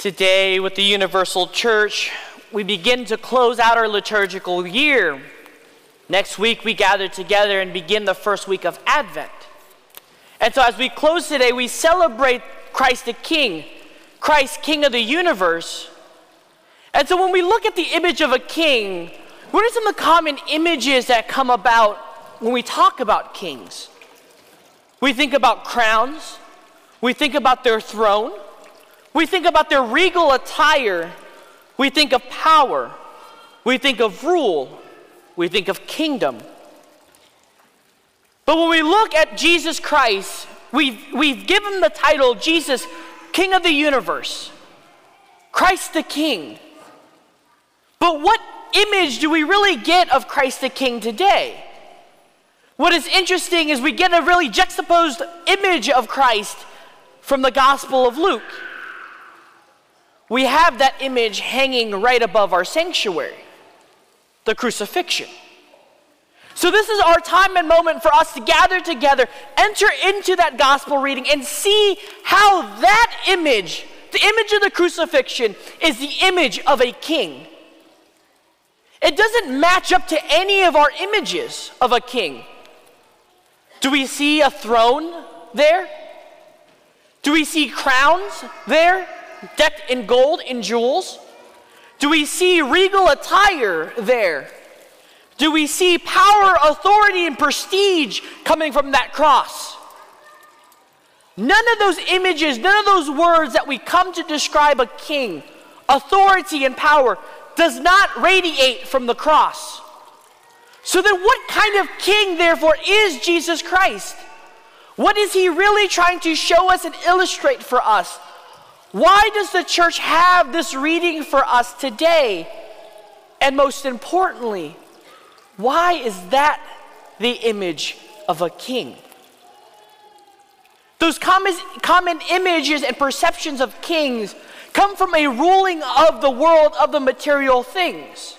Today, with the Universal Church, we begin to close out our liturgical year. Next week, we gather together and begin the first week of Advent. And so as we close today, we celebrate Christ the King, Christ King of the universe. And so when we look at the image of a king, what are some of the common images that come about when we talk about kings? We think about crowns. We think about their throne. We think about their regal attire. We think of power. We think of rule. We think of kingdom. But when we look at Jesus Christ, we've given the title Jesus, King of the universe, Christ the King. But what image do we really get of Christ the King today? What is interesting is we get a really juxtaposed image of Christ from the Gospel of Luke. We have that image hanging right above our sanctuary, the crucifixion. So this is our time and moment for us to gather together, enter into that gospel reading, and see how that image, the image of the crucifixion, is the image of a king. It doesn't match up to any of our images of a king. Do we see a throne there? Do we see crowns there, decked in gold and jewels? Do we see regal attire there? Do we see power, authority, and prestige coming from that cross? None of those images, none of those words that we come to describe a king, authority and power, does not radiate from the cross. So then what kind of king, therefore, is Jesus Christ? What is he really trying to show us and illustrate for us? Why does the church have this reading for us today? And most importantly, why is that the image of a king? Those common images and perceptions of kings come from a ruling of the world of the material things.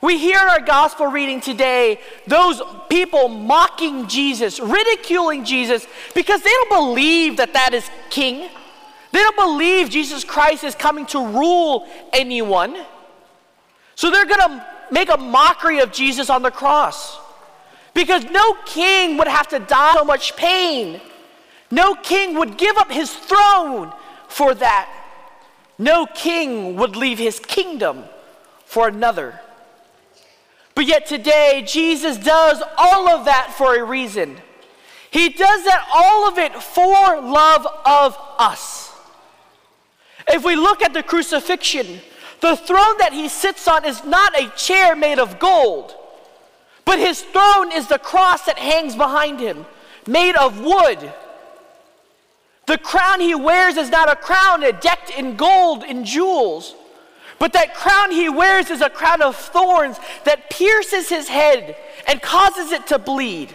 We hear in our gospel reading today those people mocking Jesus, ridiculing Jesus, because they don't believe that that is king. They don't believe Jesus Christ is coming to rule anyone. So they're going to make a mockery of Jesus on the cross, because no king would have to die so much pain. No king would give up his throne for that. No king would leave his kingdom for another. But yet today, Jesus does all of that for a reason. He does that, all of it, for love of us. If we look at the crucifixion, the throne that he sits on is not a chair made of gold, but his throne is the cross that hangs behind him, made of wood. The crown he wears is not a crown decked in gold and jewels, but that crown he wears is a crown of thorns that pierces his head and causes it to bleed.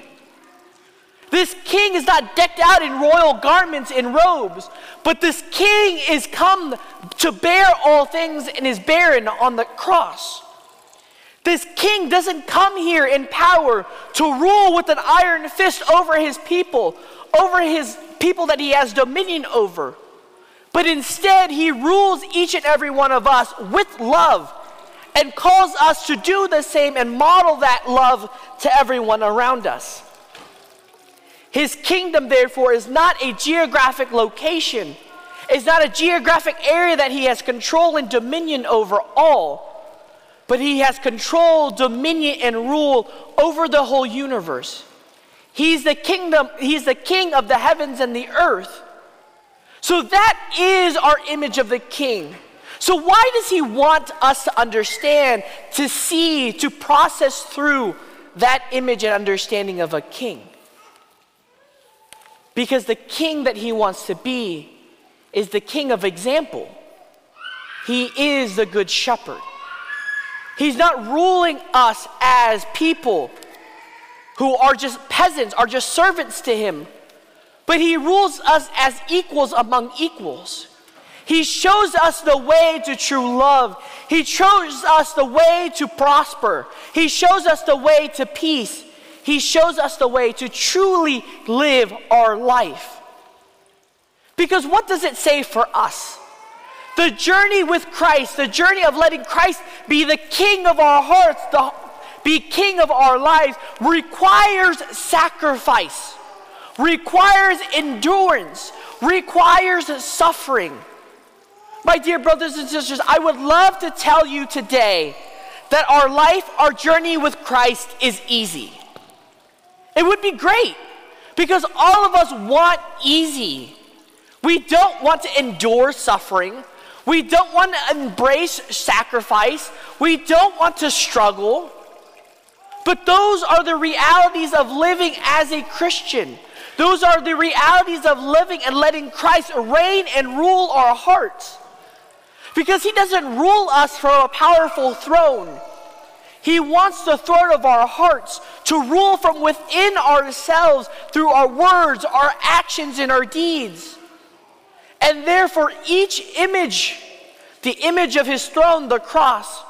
This king is not decked out in royal garments and robes, but this king is come to bear all things and is barren on the cross. This king doesn't come here in power to rule with an iron fist over his people that he has dominion over. But instead, he rules each and every one of us with love and calls us to do the same and model that love to everyone around us. His kingdom, therefore, is not a geographic location. It's not a geographic area that he has control and dominion over all. But he has control, dominion, and rule over the whole universe. He's the king of the heavens and the earth. So that is our image of the king. So why does he want us to understand, to see, to process through that image and understanding of a king? Because the king that he wants to be is the king of example. He is the good shepherd. He's not ruling us as people who are just peasants, are just servants to him, but he rules us as equals among equals. He shows us the way to true love. He shows us the way to prosper. He shows us the way to peace. He shows us the way to truly live our life. Because what does it say for us? The journey with Christ, the journey of letting Christ be the king of our hearts, be king of our lives, requires sacrifice, requires endurance, requires suffering. My dear brothers and sisters, I would love to tell you today that our life, our journey with Christ is easy. It would be great, because all of us want easy. We don't want to endure suffering. We don't want to embrace sacrifice. We don't want to struggle. But those are the realities of living as a Christian. Those are the realities of living and letting Christ reign and rule our hearts. Because he doesn't rule us from a powerful throne. He wants the throne of our hearts to rule from within ourselves through our words, our actions, and our deeds. And therefore, each image, the image of his throne, the cross,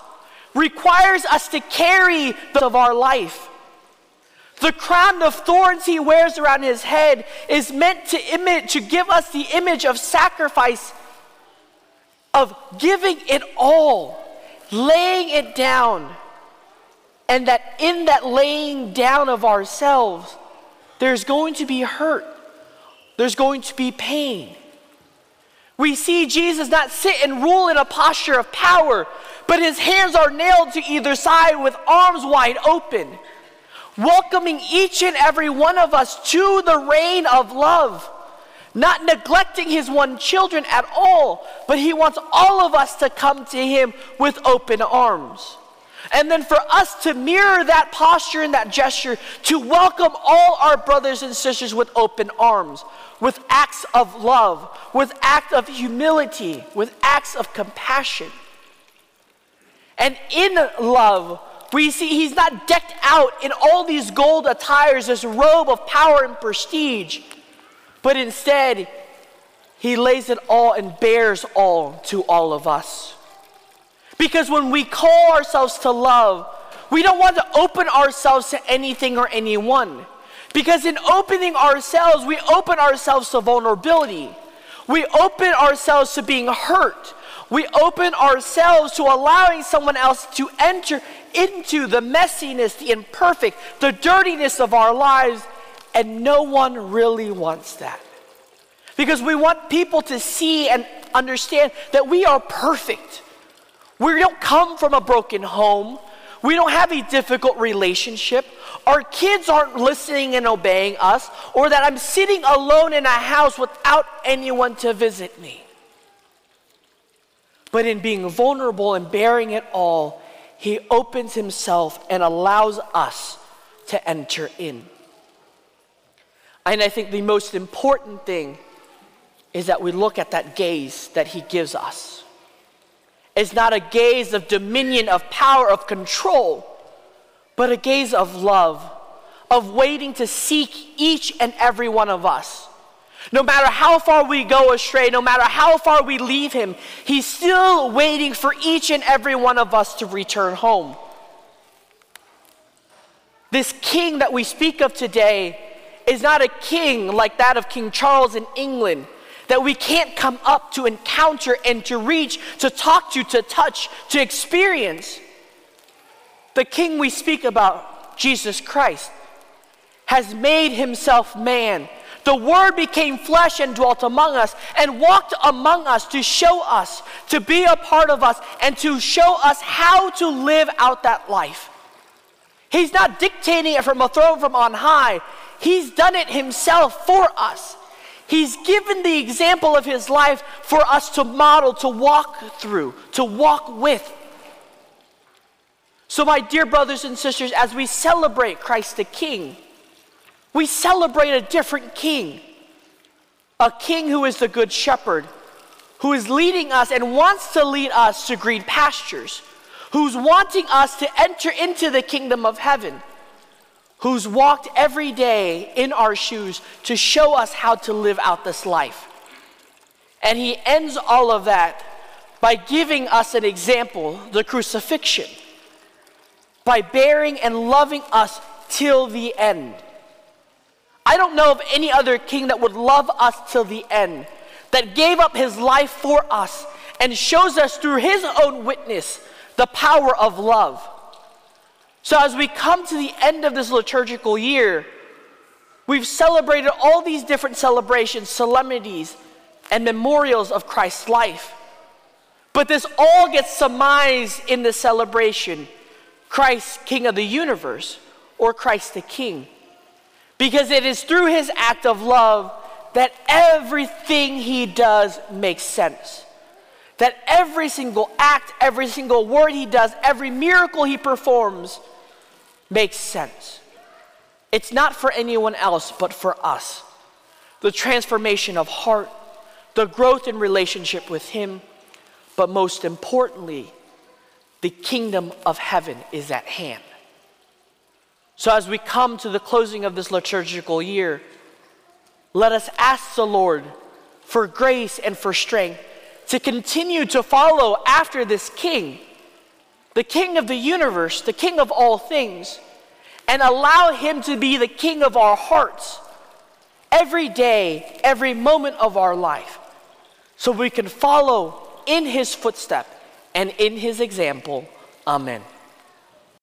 requires us to carry the of our life. The crown of thorns he wears around his head is meant to give us the image of sacrifice, of giving it all, laying it down, and that in that laying down of ourselves, there's going to be hurt, there's going to be pain. We see Jesus not sit and rule in a posture of power, but his hands are nailed to either side with arms wide open, welcoming each and every one of us to the reign of love, not neglecting his one children at all, but he wants all of us to come to him with open arms. And then for us to mirror that posture and that gesture, to welcome all our brothers and sisters with open arms, with acts of love, with acts of humility, with acts of compassion. And in love, we see he's not decked out in all these gold attires, this robe of power and prestige, but instead, he lays it all and bears all to all of us. Because when we call ourselves to love, we don't want to open ourselves to anything or anyone. Because in opening ourselves, we open ourselves to vulnerability. We open ourselves to being hurt. We open ourselves to allowing someone else to enter into the messiness, the imperfect, the dirtiness of our lives, and no one really wants that. Because we want people to see and understand that we are perfect. We don't come from a broken home. We don't have a difficult relationship. Our kids aren't listening and obeying us, or that I'm sitting alone in a house without anyone to visit me. But in being vulnerable and bearing it all, he opens himself and allows us to enter in. And I think the most important thing is that we look at that gaze that he gives us. It's not a gaze of dominion, of power, of control, but a gaze of love, of waiting to seek each and every one of us. No matter how far we go astray, no matter how far we leave him, he's still waiting for each and every one of us to return home. This king that we speak of today is not a king like that of King Charles in England, that we can't come up to encounter and to reach, to talk to touch, to experience. The king we speak about, Jesus Christ, has made himself man. The word became flesh and dwelt among us and walked among us to show us, to be a part of us, and to show us how to live out that life. He's not dictating it from a throne from on high. He's done it himself for us. He's given the example of his life for us to model, to walk through, to walk with. So my dear brothers and sisters, as we celebrate Christ the King, we celebrate a different king. A king who is the good shepherd, who is leading us and wants to lead us to green pastures, who's wanting us to enter into the kingdom of heaven, who's walked every day in our shoes to show us how to live out this life. And he ends all of that by giving us an example, the crucifixion, by bearing and loving us till the end. I don't know of any other king that would love us till the end, that gave up his life for us and shows us through his own witness the power of love. So as we come to the end of this liturgical year, we've celebrated all these different celebrations, solemnities, and memorials of Christ's life. But this all gets surmised in the celebration, Christ King of the universe, or Christ the King. Because it is through his act of love that everything he does makes sense. That every single act, every single word he does, every miracle he performs makes sense. It's not for anyone else, but for us. The transformation of heart, the growth in relationship with him, but most importantly, the kingdom of heaven is at hand. So as we come to the closing of this liturgical year, let us ask the Lord for grace and for strength to continue to follow after this King, the King of the universe, the King of all things, and allow him to be the King of our hearts every day, every moment of our life, so we can follow in his footstep and in his example. Amen.